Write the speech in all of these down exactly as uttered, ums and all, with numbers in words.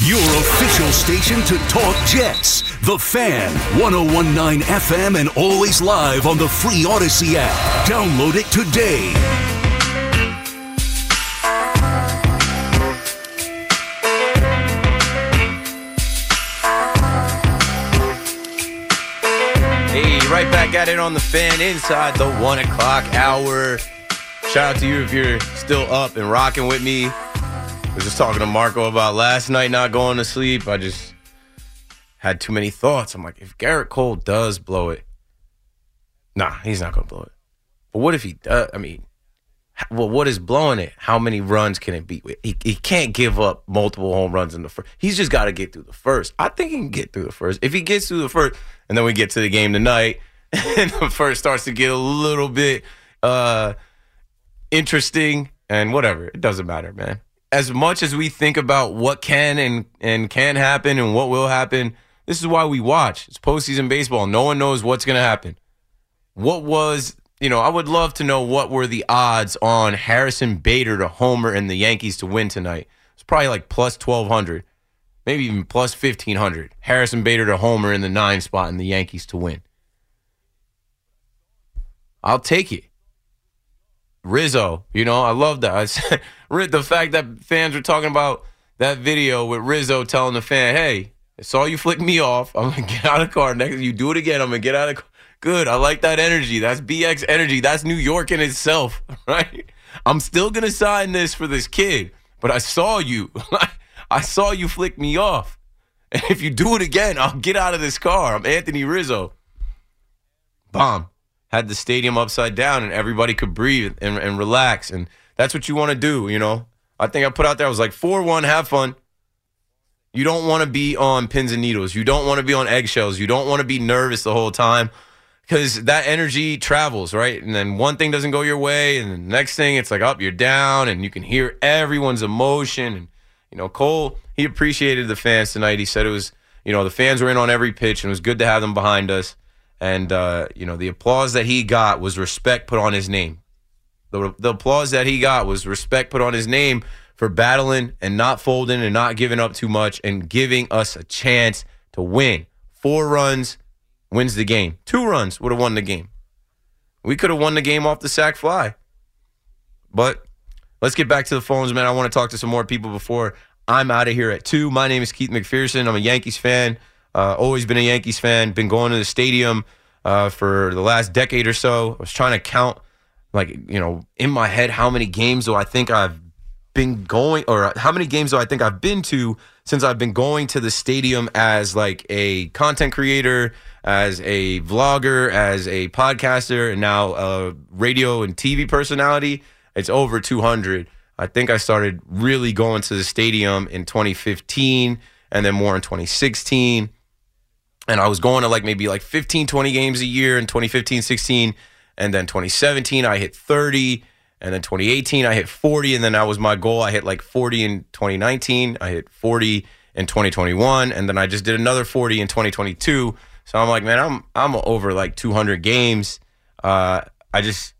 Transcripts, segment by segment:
Your official station to talk Jets. The Fan, one oh one point nine F M, and always live on the free Odyssey app. Download it today. Hey, right back at it on The Fan inside the one o'clock hour. Shout out to you if you're still up and rocking with me. I was just talking to Marco about last night not going to sleep. I just had too many thoughts. I'm like, if Gerrit Cole does blow it, nah, he's not going to blow it. But what if he does? I mean, well, what is blowing it? How many runs can it be? He, he can't give up multiple home runs in the first. He's just got to get through the first. I think he can get through the first. If he gets through the first, and then we get to the game tonight, and the first starts to get a little bit uh, interesting and whatever. It doesn't matter, man. As much as we think about what can and, and can happen and what will happen, this is why we watch. It's postseason baseball. No one knows what's going to happen. What was, you know, I would love to know what were the odds on Harrison Bader to homer and the Yankees to win tonight. It's probably like plus twelve hundred, maybe even plus fifteen hundred. Harrison Bader to homer in the nine spot and the Yankees to win. I'll take it. Rizzo, you know, I love that. I said, the fact that fans were talking about that video with Rizzo telling the fan, hey, I saw you flick me off. I'm going to get out of the car. Next, you do it again, I'm going to get out of the car. Good. I like that energy. That's B X energy. That's New York in itself, right? I'm still going to sign this for this kid, but I saw you. I saw you flick me off. And if you do it again, I'll get out of this car. I'm Anthony Rizzo. Bomb. Had the stadium upside down and everybody could breathe and, and relax. And that's what you want to do, you know. I think I put out there, I was like, four one, have fun. You don't want to be on pins and needles. You don't want to be on eggshells. You don't want to be nervous the whole time because that energy travels, right? And then one thing doesn't go your way and the next thing it's like up, you're down, and you can hear everyone's emotion. And, you know, Cole, he appreciated the fans tonight. He said it was, you know, the fans were in on every pitch and it was good to have them behind us. And, uh, you know, the applause that he got was respect put on his name. The, the applause that he got was respect put on his name for battling and not folding and not giving up too much and giving us a chance to win. Four runs wins the game. Two runs would have won the game. We could have won the game off the sack fly. But let's get back to the phones, man. I want to talk to some more people before I'm out of here at two. My name is Keith McPherson. I'm a Yankees fan. Uh, always been a Yankees fan. Been going to the stadium uh, for the last decade or so. I was trying to count, like, you know, in my head, how many games do I think I've been going, or how many games do I think I've been to since I've been going to the stadium as, like, a content creator, as a vlogger, as a podcaster, and now a radio and T V personality. It's over two hundred. I think I started really going to the stadium in twenty fifteen and then more in twenty sixteen. And I was going to like maybe like fifteen, twenty games a year in twenty fifteen, sixteen. And then twenty seventeen, I hit thirty. And then twenty eighteen, I hit forty. And then that was my goal. I hit like forty in twenty nineteen. I hit forty in twenty twenty-one. And then I just did another forty in twenty twenty-two. So I'm like, man, I'm I'm over like two hundred games. Uh, I just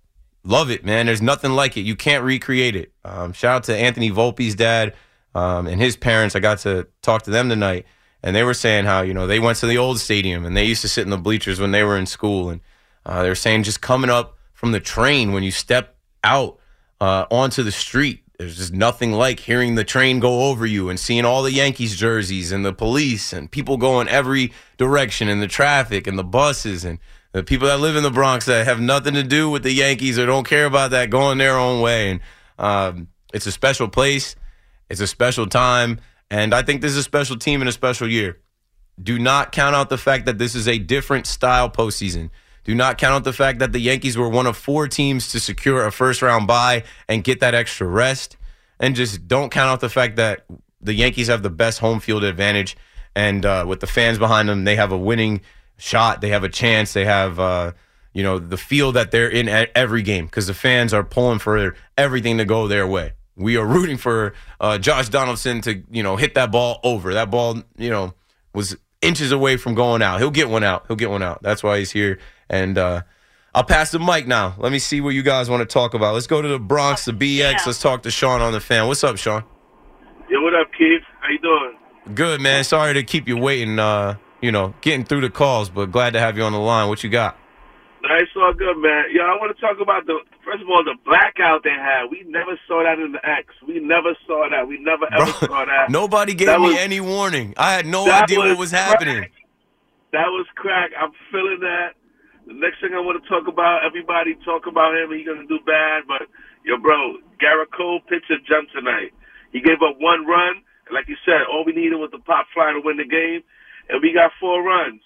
love it, man. There's nothing like it. You can't recreate it. Um, shout out to Anthony Volpe's dad um, and his parents. I got to talk to them tonight. And they were saying how, you know, they went to the old stadium and they used to sit in the bleachers when they were in school. And uh, they were saying just coming up from the train, when you step out uh, onto the street, there's just nothing like hearing the train go over you and seeing all the Yankees jerseys and the police and people going every direction and the traffic and the buses and the people that live in the Bronx that have nothing to do with the Yankees or don't care about that going their own way. And um, it's a special place. It's a special time. And I think this is a special team and a special year. Do not count out the fact that this is a different style postseason. Do not count out the fact that the Yankees were one of four teams to secure a first-round bye and get that extra rest. And just don't count out the fact that the Yankees have the best home field advantage, and uh, with the fans behind them, they have a winning shot. They have a chance. They have, uh, you know, the feel that they're in at every game because the fans are pulling for everything to go their way. We are rooting for uh, Josh Donaldson to, you know, hit that ball over. That ball, you know, was inches away from going out. He'll get one out. He'll get one out. That's why he's here. And uh, I'll pass the mic now. Let me see what you guys want to talk about. Let's go to the Bronx, the B X. Yeah. Let's talk to Sean on the fan. What's up, Sean? Yo, what up, Keith? How you doing? Good, man. Sorry to keep you waiting, uh, you know, getting through the calls, but glad to have you on the line. What you got? It's all good, man. Yo, I want to talk about the, first of all, the blackout they had. We never saw that in the X. We never saw that. We never, ever Bro, saw that. Nobody gave that me was, any warning. I had no idea was what was crack. happening. That was crack. I'm feeling that. The next thing I want to talk about, everybody talk about him. He's going to do bad. But, yo, bro, Gerrit Cole pitched a jump tonight. He gave up one run. And like you said, all we needed was the pop fly to win the game. And we got four runs.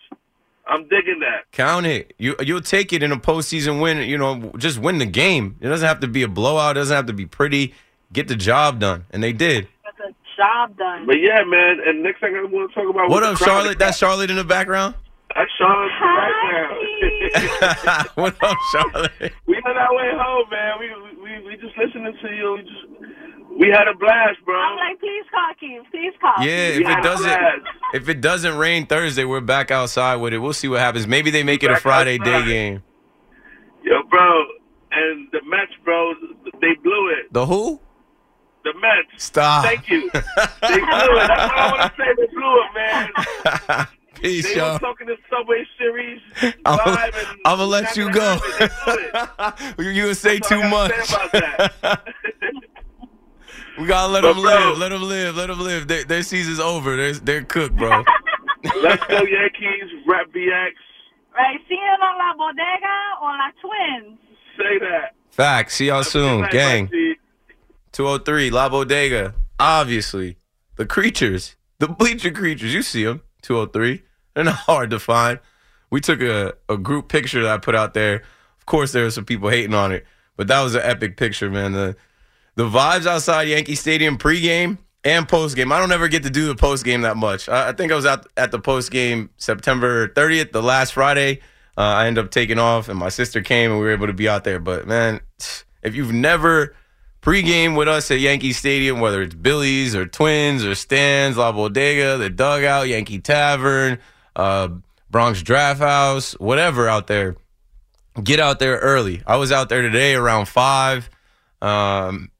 I'm digging that. Count it. You, you'll take it in a postseason win. You know, just win the game. It doesn't have to be a blowout. It doesn't have to be pretty. Get the job done. And they did. Get the job done. But, yeah, man. And next thing I want to talk about. What up, Charlotte? That's Charlotte in the background? That's Charlotte in the background. What up, Charlotte? We on our way home, man. We, we, we just listening to you. We, just, we had a blast, bro. I'm like, please call, Keith. Please call. Yeah, if it doesn't. If it doesn't rain Thursday, we're back outside with it. We'll see what happens. Maybe they make it a Friday day game. Yo, bro, and the Mets, bro, they blew it. The who? The Mets. Stop. Thank you. They blew it. That's what I want to say. They blew it, man. Peace, they y'all. They were talking to Subway Series. I'm going to let you go. You would say too much. About that. We got to let but them bro, live. Let them live. Let them live. Their, their season's over. They're, they're cooked, bro. Let's go, Yankees. Rep B X. Right. See you on La Bodega or La Twins. Say that. Facts. See y'all soon, night, gang. Buddy. two oh three, La Bodega. Obviously. The creatures. The Bleacher Creatures. You see them. two oh three. They're not hard to find. We took a, a group picture that I put out there. Of course, there were some people hating on it. But that was an epic picture, man. The... The vibes outside Yankee Stadium pregame and postgame. I don't ever get to do the postgame that much. I think I was out at the postgame September thirtieth, the last Friday. Uh, I ended up taking off, and my sister came, and we were able to be out there. But, man, if you've never pregame with us at Yankee Stadium, whether it's Billy's or Twins or Stan's, La Bodega, the Dugout, Yankee Tavern, uh, Bronx Draft House, whatever out there, get out there early. I was out there today around five. Um,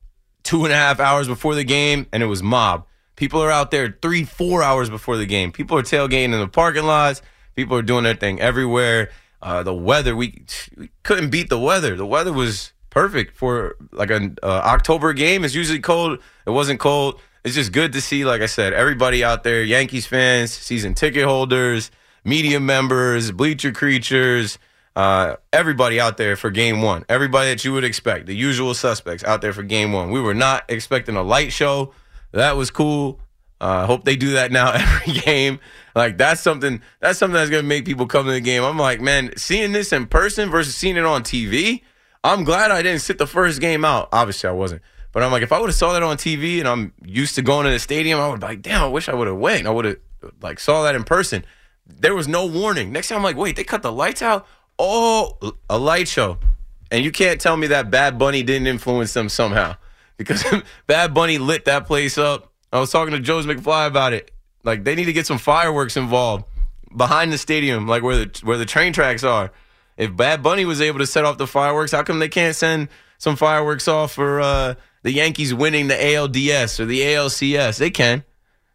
two and a half hours before the game, and it was mob. People are out there three, four hours before the game. People are tailgating in the parking lots. People are doing their thing everywhere. Uh, the weather, we, we couldn't beat the weather. The weather was perfect for like an uh, October game. It's usually cold. It wasn't cold. It's just good to see, like I said, everybody out there, Yankees fans, season ticket holders, media members, Bleacher Creatures, Uh, everybody out there for game one. Everybody that you would expect. The usual suspects out there for game one. We were not expecting a light show. That was cool. I uh, hope they do that now every game. Like, that's something that's something that's going to make people come to the game. I'm like, man, seeing this in person versus seeing it on T V, I'm glad I didn't sit the first game out. Obviously, I wasn't. But I'm like, if I would have saw that on T V and I'm used to going to the stadium, I would be like, damn, I wish I would have went. I would have, like, saw that in person. There was no warning. Next time, I'm like, wait, they cut the lights out? Oh, a light show. And you can't tell me that Bad Bunny didn't influence them somehow. Because Bad Bunny lit that place up. I was talking to Joe's McFly about it. Like, they need to get some fireworks involved behind the stadium, like where the where the train tracks are. If Bad Bunny was able to set off the fireworks, how come they can't send some fireworks off for uh, the Yankees winning the A L D S or the A L C S? They can.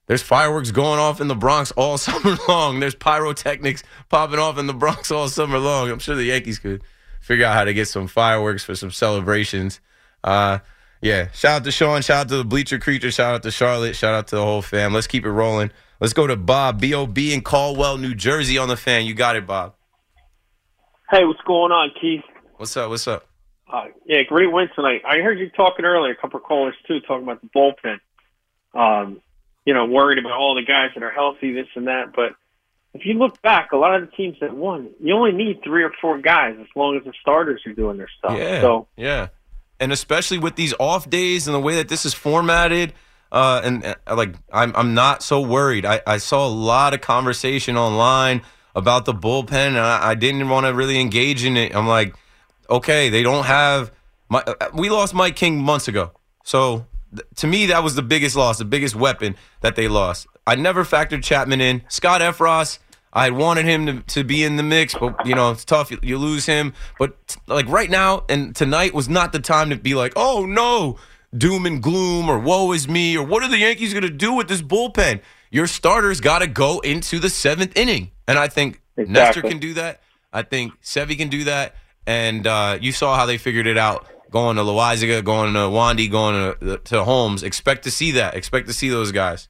There's fireworks going off in the Bronx all summer long. There's pyrotechnics popping off in the Bronx all summer long. I'm sure the Yankees could figure out how to get some fireworks for some celebrations. Uh, yeah, shout out to Sean. Shout out to the Bleacher Creature. Shout out to Charlotte. Shout out to the whole fam. Let's keep it rolling. Let's go to Bob, B O B in Caldwell, New Jersey on the fan. You got it, Bob. Hey, what's going on, Keith? What's up? What's up? Uh, yeah, great win tonight. I heard you talking earlier, a couple of callers, too, talking about the bullpen. Um you know, worried about all the guys that are healthy, this and that. But if you look back, a lot of the teams that won, you only need three or four guys as long as the starters are doing their stuff. Yeah, so, yeah. And especially with these off days and the way that this is formatted, uh, and like I'm I'm not so worried. I, I saw a lot of conversation online about the bullpen, and I, I didn't want to really engage in it. I'm like, okay, they don't have my. We lost Mike King months ago, so th- to me that was the biggest loss, the biggest weapon that they lost. I never factored Chapman in. Scott Efros, I wanted him to, to be in the mix, but, you know, it's tough. You, you lose him. But, like, right now and tonight was not the time to be like, oh, no, doom and gloom or woe is me or what are the Yankees going to do with this bullpen? Your starters got to go into the seventh inning. And I think exactly. Nestor can do that. I think Sevy can do that. And uh, you saw how they figured it out going to Loáisiga, going to Wandy, going to, to Holmes. Expect to see that. Expect to see those guys.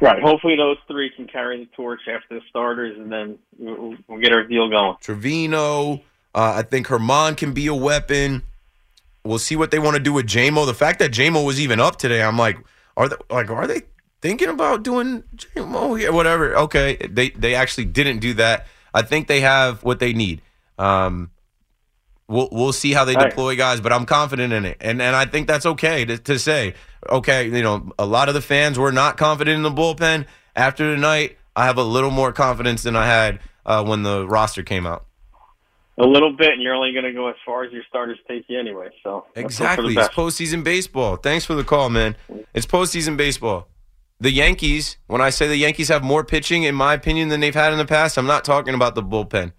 Right. Hopefully those three can carry the torch after the starters, and then we'll, we'll get our deal going. Trevino, uh, I think Herman can be a weapon. We'll see what they want to do with J-Mo. The fact that J-Mo was even up today, I'm like, are they like are they thinking about doing J-Mo here? Whatever. Okay, they they actually didn't do that. I think they have what they need. Um, we'll we'll see how they All deploy right. guys, but I'm confident in it, and and I think that's okay to, to say. Okay, you know, a lot of the fans were not confident in the bullpen. After tonight, I have a little more confidence than I had uh, when the roster came out. A little bit, and you're only going to go as far as your starters take you anyway. So exactly, it's postseason baseball. Thanks for the call, man. It's postseason baseball. The Yankees, when I say the Yankees have more pitching, in my opinion, than they've had in the past, I'm not talking about the bullpen.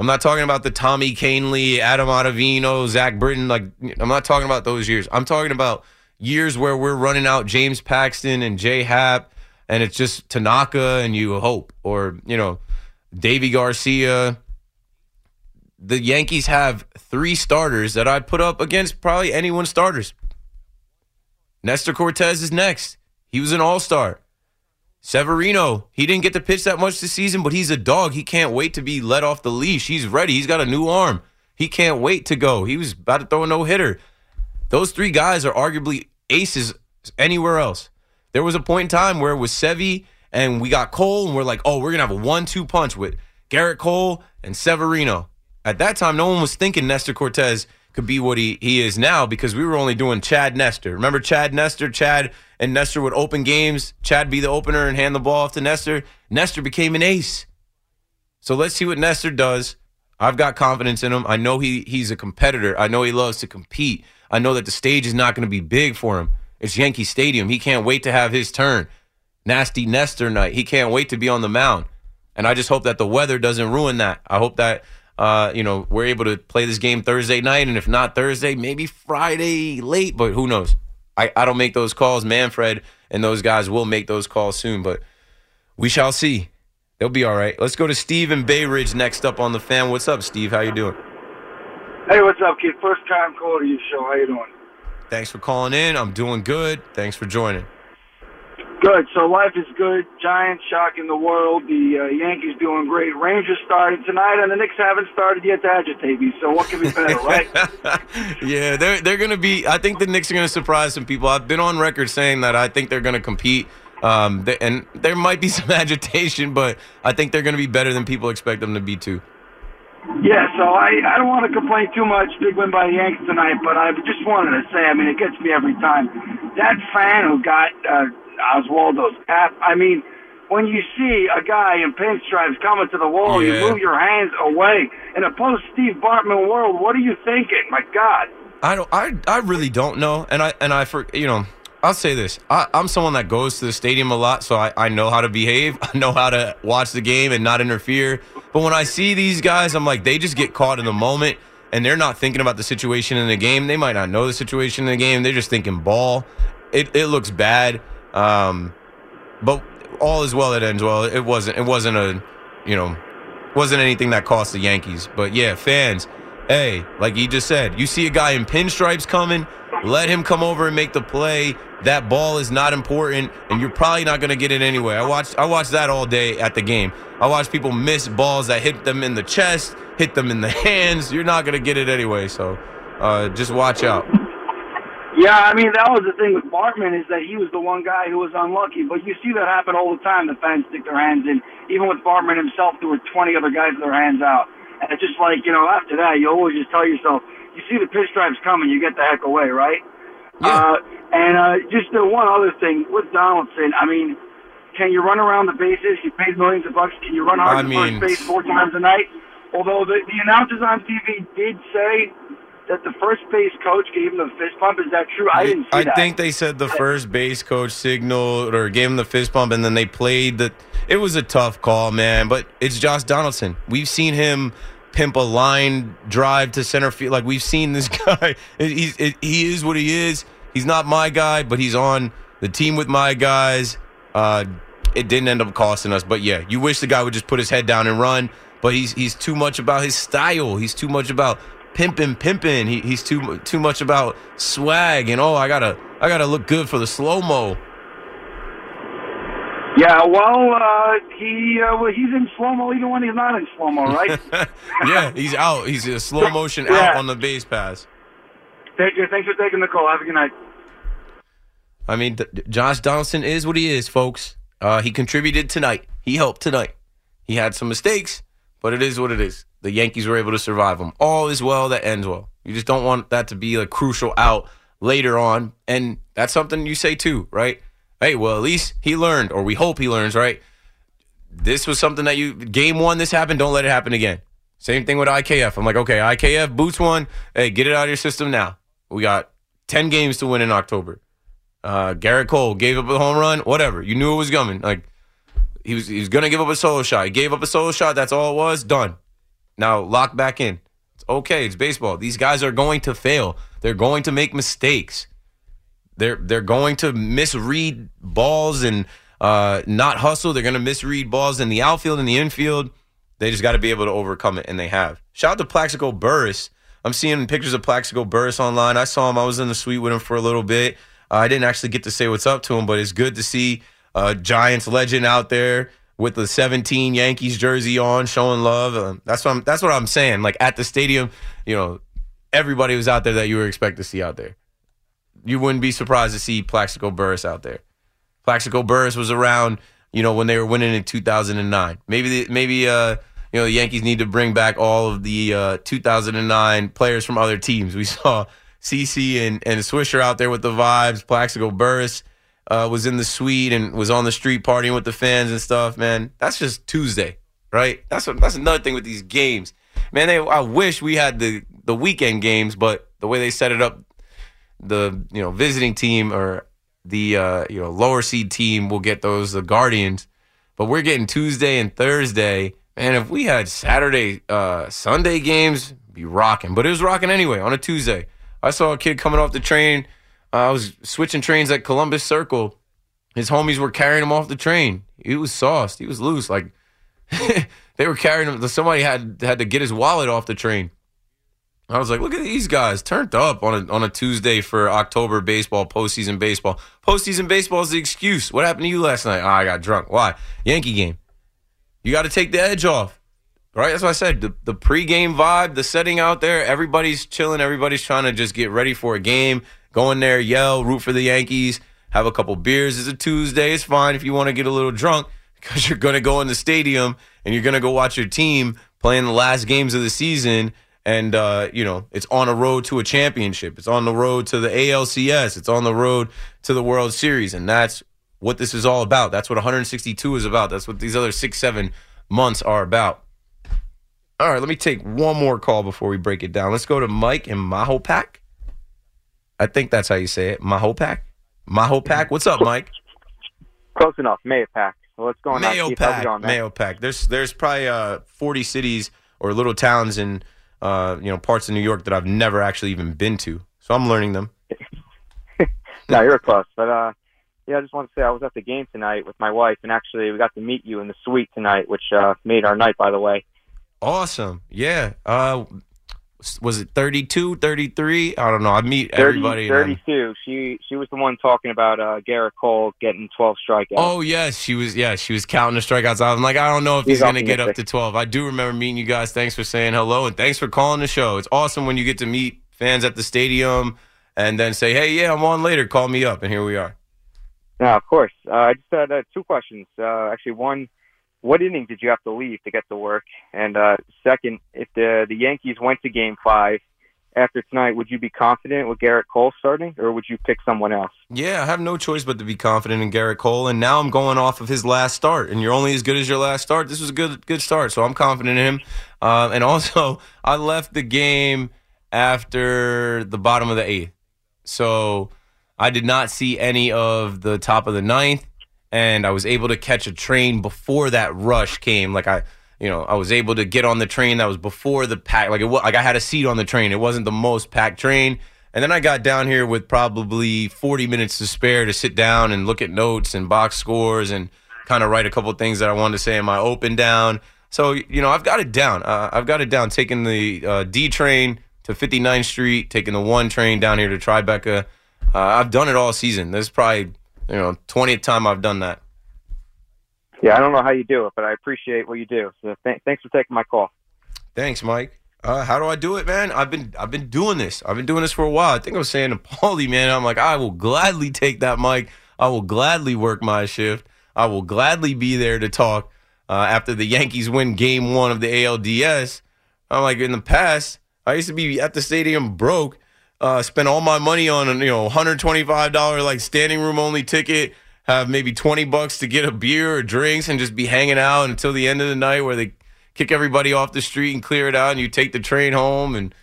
I'm not talking about the Tommy Kahnle, Adam Ottavino, Zach Britton. Like, I'm not talking about those years. I'm talking about years where we're running out James Paxton and Jay Happ, and it's just Tanaka and you hope, or, you know, Davey Garcia. The Yankees have three starters that I put up against probably anyone's starters. Nestor Cortez is next. He was an all-star. Severino, he didn't get to pitch that much this season, but he's a dog. He can't wait to be let off the leash. He's ready. He's got a new arm. He can't wait to go. He was about to throw a no-hitter. Those three guys are arguably aces anywhere else. There was a point in time where it was Sevy and we got Cole, and we're like, oh, we're going to have a one two punch with Gerrit Cole and Severino. At that time, no one was thinking Nestor Cortez could be what he, he is now, because we were only doing Chad Nestor. Remember Chad Nestor? Chad and Nestor would open games. Chad be the opener and hand the ball off to Nestor. Nestor became an ace. So let's see what Nestor does. I've got confidence in him. I know he he's a competitor. I know he loves to compete. I know that the stage is not going to be big for him. It's Yankee Stadium. He can't wait to have his turn. Nasty Nestor night. He can't wait to be on the mound. And I just hope that the weather doesn't ruin that. I hope that, uh, you know, we're able to play this game Thursday night. And if not Thursday, maybe Friday late. But who knows? I, I don't make those calls. Manfred and those guys will make those calls soon. But we shall see. They'll be all right. Let's go to Steve in Bay Ridge next up on The Fan. What's up, Steve? How you doing? Hey, what's up, kid? First time call to your show. How you doing? Thanks for calling in. I'm doing good. Thanks for joining. Good. So life is good. Giants shocking the world. The uh, Yankees doing great. Rangers started tonight, and the Knicks haven't started yet to agitate me. So what can be better, right? Yeah, they're they're going to be – I think the Knicks are going to surprise some people. I've been on record saying that I think they're going to compete, um, they, and there might be some agitation, but I think they're going to be better than people expect them to be too. Yeah, so I, I don't want to complain too much, big win by the Yanks tonight, but I just wanted to say, I mean, it gets me every time. That fan who got uh, Oswaldo's cap, I mean, when you see a guy in pinstripes coming to the wall, yeah. You move your hands away. In a post-Steve Bartman world, what are you thinking? My God. I don't. I, I really don't know, and I, and I for, you know, I'll say this. I, I'm someone that goes to the stadium a lot, so I, I know how to behave. I know how to watch the game and not interfere. But when I see these guys, I'm like, they just get caught in the moment, and they're not thinking about the situation in the game. They might not know the situation in the game. They're just thinking ball. It it looks bad. Um, but all is well that ends well. It wasn't. It wasn't a, you know, wasn't anything that cost the Yankees. But, yeah, fans, hey, like you just said, you see a guy in pinstripes coming, let him come over and make the play. That ball is not important, and you're probably not going to get it anyway. I watched I watched that all day at the game. I watched people miss balls that hit them in the chest, hit them in the hands. You're not going to get it anyway, so uh, just watch out. Yeah, I mean, that was the thing with Bartman, is that he was the one guy who was unlucky. But you see that happen all the time. The fans stick their hands in. Even with Bartman himself, there were twenty other guys with their hands out. And it's just like, you know, after that, you always just tell yourself, you see the pinstripes coming, you get the heck away, right? Yeah. Uh, And uh, just the one other thing with Donaldson, I mean, can you run around the bases? You paid millions of bucks. Can you run hard I mean, to first base four times a night? Although the, the announcers on T V did say that the first base coach gave him the fist bump. Is that true? I didn't see I that. I think they said the first base coach signaled or gave him the fist bump, and then they played the – it was a tough call, man. But it's Josh Donaldson. We've seen him pimp a line drive to center field. Like, we've seen this guy. He's, he is what he is. He's not my guy, but he's on the team with my guys. Uh, it didn't end up costing us. But, yeah, you wish the guy would just put his head down and run. But he's he's too much about his style. He's too much about pimping, pimping. He, he's too too much about swag and oh, I gotta I gotta look good for the slow mo. Yeah, well, uh, he uh, well, he's in slow mo even when he's not in slow mo, right? Yeah, he's out. He's in slow motion yeah. out on the base pass. Thank you. Thanks for taking the call. Have a good night. I mean, th- Josh Donaldson is what he is, folks. Uh, he contributed tonight. He helped tonight. He had some mistakes. But it is what it is. The Yankees were able to survive them. All is well that ends well. You just don't want that to be a crucial out later on. And that's something you say too, right? Hey, well, at least he learned, or we hope he learns, right? This was something that you, game one, this happened. Don't let it happen again. Same thing with I K F. I'm like, okay, I K F, Boots won. Hey, get it out of your system now. We got ten games to win in October. Uh, Gerrit Cole gave up a home run, whatever. You knew it was coming. Like, He was he was going to give up a solo shot. He gave up a solo shot. That's all it was. Done. Now lock back in. It's okay. It's baseball. These guys are going to fail. They're going to make mistakes. They're they're going to misread balls and uh, not hustle. They're going to misread balls in the outfield and in the infield. They just got to be able to overcome it, and they have. Shout out to Plaxico Burress. I'm seeing pictures of Plaxico Burress online. I saw him. I was in the suite with him for a little bit. Uh, I didn't actually get to say what's up to him, but it's good to see Uh, Giants legend out there with the seventeen Yankees jersey on, showing love. Uh, that's what I'm, that's what I'm saying. Like, at the stadium, you know, everybody was out there that you were expected to see out there. You wouldn't be surprised to see Plaxico Burress out there. Plaxico Burress was around, you know, when they were winning in two thousand nine. Maybe, the, maybe uh, you know, the Yankees need to bring back all of the uh, two thousand nine players from other teams. We saw CeCe and, and Swisher out there with the vibes. Plaxico Burress Uh, was in the suite and was on the street partying with the fans and stuff, man. That's just Tuesday, right? That's what, that's another thing with these games. Man, they, I wish we had the, the weekend games, but the way they set it up, the you know visiting team or the uh, you know lower seed team will get those, the Guardians. But we're getting Tuesday and Thursday. Man, if we had Saturday, uh, Sunday games, it'd be rocking. But it was rocking anyway on a Tuesday. I saw a kid coming off the train. I was switching trains at Columbus Circle. His homies were carrying him off the train. He was sauced. He was loose. Like, they were carrying him. Somebody had had to get his wallet off the train. I was like, look at these guys turned up on a, on a Tuesday for October baseball, postseason baseball. Postseason baseball is the excuse. What happened to you last night? Oh, I got drunk. Why? Yankee game. You got to take the edge off, right? That's what I said. The, the pregame vibe, the setting out there, everybody's chilling. Everybody's trying to just get ready for a game. Go in there, yell, root for the Yankees, have a couple beers. It's a Tuesday. It's fine if you want to get a little drunk because you're going to go in the stadium and you're going to go watch your team playing the last games of the season. And, uh, you know, it's on the road to a championship. It's on the road to the A L C S. It's on the road to the World Series. And that's what this is all about. That's what one sixty-two is about. That's what these other six, seven months are about. All right, let me take one more call before we break it down. Let's go to Mike in Mahopac. I think that's how you say it. Mahopac? Mahopac? What's up, Mike? Close enough. Mahopac. What's going on? Mahopac. Mahopac. There's there's probably uh, forty cities or little towns in uh, you know parts of New York that I've never actually even been to. So I'm learning them. No, you're close. But uh, yeah, I just want to say I was at the game tonight with my wife, and actually we got to meet you in the suite tonight, which uh, made our night, by the way. Awesome. Yeah. Uh, was it thirty-two, thirty-three? I don't know. I meet everybody. thirty-two. She she was the one talking about uh, Gerrit Cole getting twelve strikeouts. Oh, yes. She was yeah, she was counting the strikeouts. I was like, I don't know if he's, he's going to get up to twelve. I do remember meeting you guys. Thanks for saying hello, and thanks for calling the show. It's awesome when you get to meet fans at the stadium and then say, hey, yeah, I'm on later. Call me up, and here we are. No, of course. Uh, I just had uh, two questions. Uh, actually, one. What inning did you have to leave to get to work? And uh, second, if the the Yankees went to Game Five, after tonight, would you be confident with Gerrit Cole starting, or would you pick someone else? Yeah, I have no choice but to be confident in Gerrit Cole, and now I'm going off of his last start, and you're only as good as your last start. This was a good good start, so I'm confident in him. Uh, and also, I left the game after the bottom of the eighth, so I did not see any of the top of the ninth, and I was able to catch a train before that rush came. Like I... You know, I was able to get on the train that was before the pack. Like, it was, like I had a seat on the train. It wasn't the most packed train. And then I got down here with probably forty minutes to spare to sit down and look at notes and box scores and kind of write a couple things that I wanted to say in my open down. So, you know, I've got it down. Uh, I've got it down, taking the uh, D train to fifty-ninth Street, taking the one train down here to Tribeca. Uh, I've done it all season. This is probably, you know, twentieth time I've done that. Yeah, I don't know how you do it, but I appreciate what you do. So th- thanks for taking my call. Thanks, Mike. Uh, how do I do it, man? I've been I've been doing this. I've been doing this for a while. I think I was saying to Paulie, man, I'm like, I will gladly take that mic. I will gladly work my shift. I will gladly be there to talk uh, after the Yankees win game one of the A L D S. I'm like, in the past, I used to be at the stadium broke, uh, spend all my money on a you know one hundred twenty-five dollars like standing room only ticket. Have maybe twenty bucks to get a beer or drinks and just be hanging out until the end of the night where they kick everybody off the street and clear it out and you take the train home and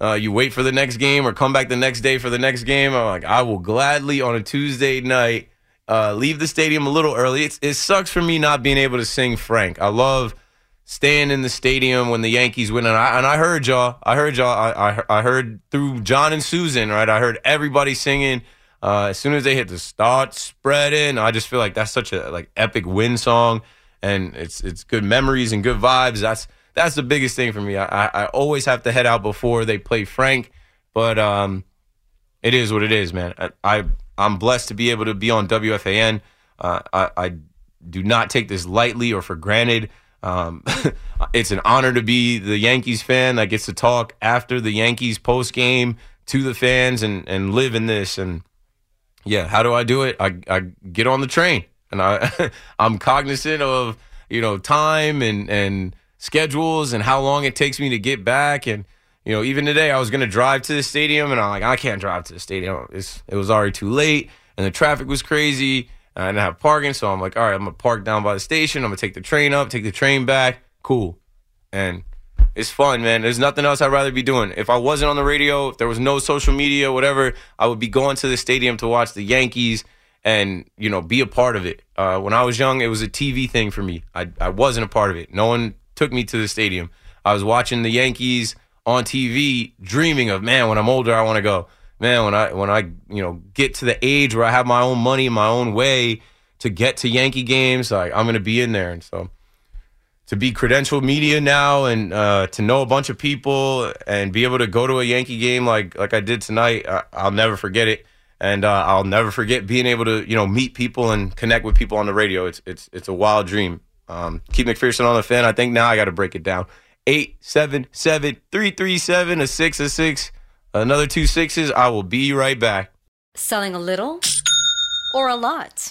uh, you wait for the next game or come back the next day for the next game. I'm like, I will gladly on a Tuesday night uh, leave the stadium a little early. It's, it sucks for me not being able to sing Frank. I love staying in the stadium when the Yankees win. And I, and I heard y'all. I heard y'all. I, I, I heard through John and Susan, right? I heard everybody singing. Uh, as soon as they hit the start spreading, I just feel like that's such a like epic win song, and it's it's good memories and good vibes. That's that's the biggest thing for me. I, I always have to head out before they play Frank, but um, it is what it is, man. I, I I'm blessed to be able to be on W F A N. Uh, I, I do not take this lightly or for granted. Um, it's an honor to be the Yankees fan that gets to talk after the Yankees post game to the fans and and live in this and. Yeah, how do I do it? I I get on the train, and I I'm cognizant of you know time and, and schedules and how long it takes me to get back. And you know, even today I was gonna drive to the stadium, and I'm like, I can't drive to the stadium. It's it was already too late, and the traffic was crazy. And I didn't have parking, so I'm like, all right, I'm gonna park down by the station. I'm gonna take the train up, take the train back. Cool, and it's fun, man. There's nothing else I'd rather be doing. If I wasn't on the radio, if there was no social media, whatever, I would be going to the stadium to watch the Yankees and, you know, be a part of it. Uh, when I was young, it was a T V thing for me. I, I wasn't a part of it. No one took me to the stadium. I was watching the Yankees on T V, dreaming of, man, when I'm older, I want to go. Man, when I, when I, you know, get to the age where I have my own money, my own way to get to Yankee games, like I'm going to be in there. And so... to be credentialed media now and uh, to know a bunch of people and be able to go to a Yankee game like like I did tonight, I, I'll never forget it. And uh, I'll never forget being able to, you know, meet people and connect with people on the radio. It's it's it's a wild dream. Um, keep McPherson on the fan. I think now I got to break it down. eight seven seven, three three seven, a six a six, another two sixes. I will be right back. Selling a little or a lot?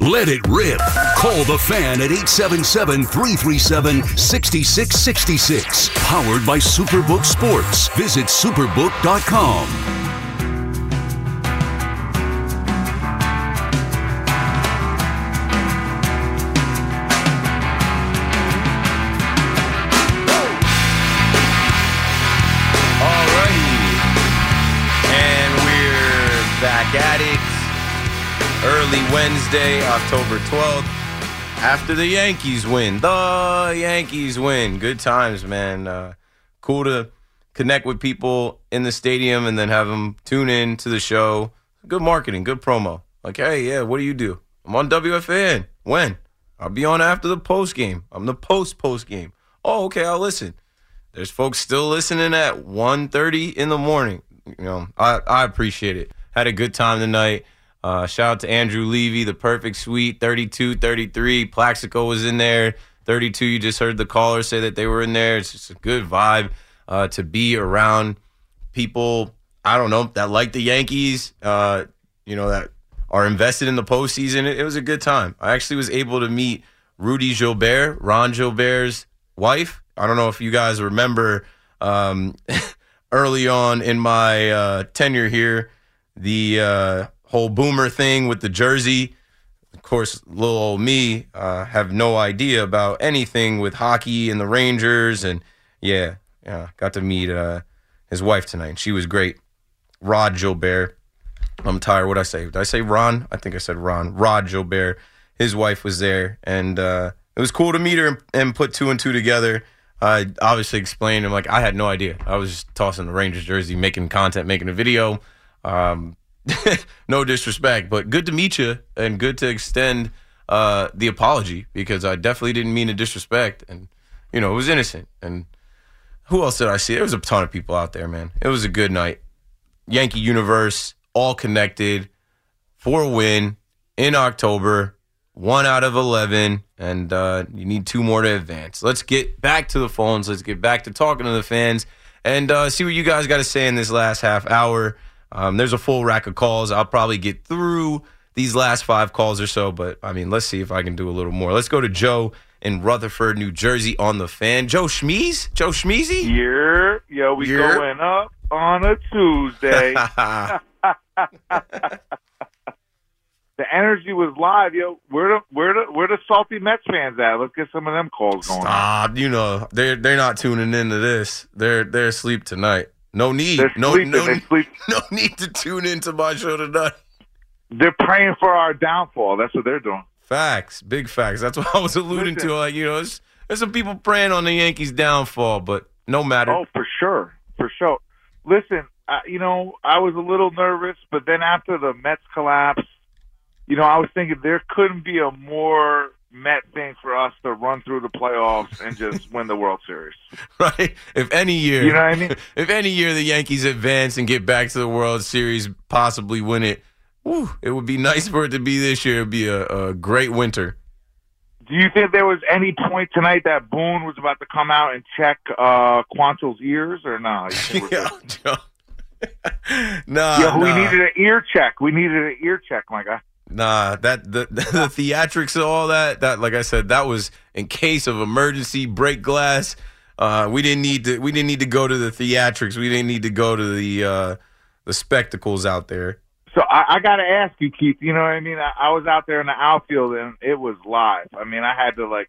Let it rip. Call the Fan at eight seven seven, three three seven, six six six six. Powered by Superbook Sports. Visit superbook dot com. Early Wednesday, October twelfth, after the Yankees win. The Yankees win. Good times, man. Uh, cool to connect with people in the stadium and then have them tune in to the show. Good marketing, good promo. Like, hey, yeah, what do you do? I'm on W F A N. When? I'll be on after the post game. I'm the post-post game. Oh, okay, I'll listen. There's folks still listening at one thirty in the morning. You know, I, I appreciate it. Had a good time tonight. Uh, shout out to Andrew Levy, the perfect suite, thirty-two, thirty-three. Plaxico was in there. thirty-two, you just heard the caller say that they were in there. It's just a good vibe uh, to be around people, I don't know, that like the Yankees, uh, you know, that are invested in the postseason. It, it was a good time. I actually was able to meet Rudy Gilbert, Ron Gilbert's wife. I don't know if you guys remember um, early on in my uh, tenure here, the uh, whole boomer thing with the jersey. Of course, little old me uh, have no idea about anything with hockey and the Rangers. And yeah, yeah got to meet uh, his wife tonight. She was great. Rod Gilbert. I'm tired. What did I say? Did I say Ron? I think I said Ron. Rod Gilbert. His wife was there. And uh, it was cool to meet her and, and put two and two together. I obviously explained. I'm like, I had no idea. I was just tossing the Rangers jersey, making content, making a video. Um, no disrespect, but good to meet you and good to extend uh, the apology, because I definitely didn't mean to disrespect, and, you know, it was innocent. And who else did I see? There was a ton of people out there, man. It was a good night. Yankee Universe, all connected for a win in October, one out of eleven, and uh, you need two more to advance. Let's get back to the phones. Let's get back to talking to the fans and uh, see what you guys got to say in this last half hour. Um, there's a full rack of calls. I'll probably get through these last five calls or so, but, I mean, let's see if I can do a little more. Let's go to Joe in Rutherford, New Jersey on the Fan. Joe Schmeez? Joe Schmeezy? Yeah, yeah, we yeah. going up on a Tuesday. The energy was live, yo. Where the where the where the salty Mets fans at? Let's get some of them calls going. Stop, you know, they're they're not tuning into this. They're they're asleep tonight. No need. No, no, no need to tune into my show tonight. They're praying for our downfall. That's what they're doing. Facts. Big facts. That's what I was alluding Listen. to. Like, you know, there's, there's some people praying on the Yankees' downfall, but no matter. Oh, for sure. For sure. Listen, I, you know, I was a little nervous, but then after the Mets collapse, you know, I was thinking there couldn't be a more Met thing for us to run through the playoffs and just win the World Series. Right? If any year. You know what I mean? If any year the Yankees advance and get back to the World Series, possibly win it, whew, it would be nice for it to be this year. It would be a, a great winter. Do you think there was any point tonight that Boone was about to come out and check uh, Quantrill's ears or not? Nah? no, nah, yeah, nah. We needed an ear check. We needed an ear check, my guy. Nah, that the, the theatrics and all that, that, like I said, that was in case of emergency, break glass. Uh, we didn't need to. We didn't need to go to the theatrics. We didn't need to go to the uh, the spectacles out there. So I, I got to ask you, Keith. You know what I mean? I, I was out there in the outfield and it was live. I mean, I had to like,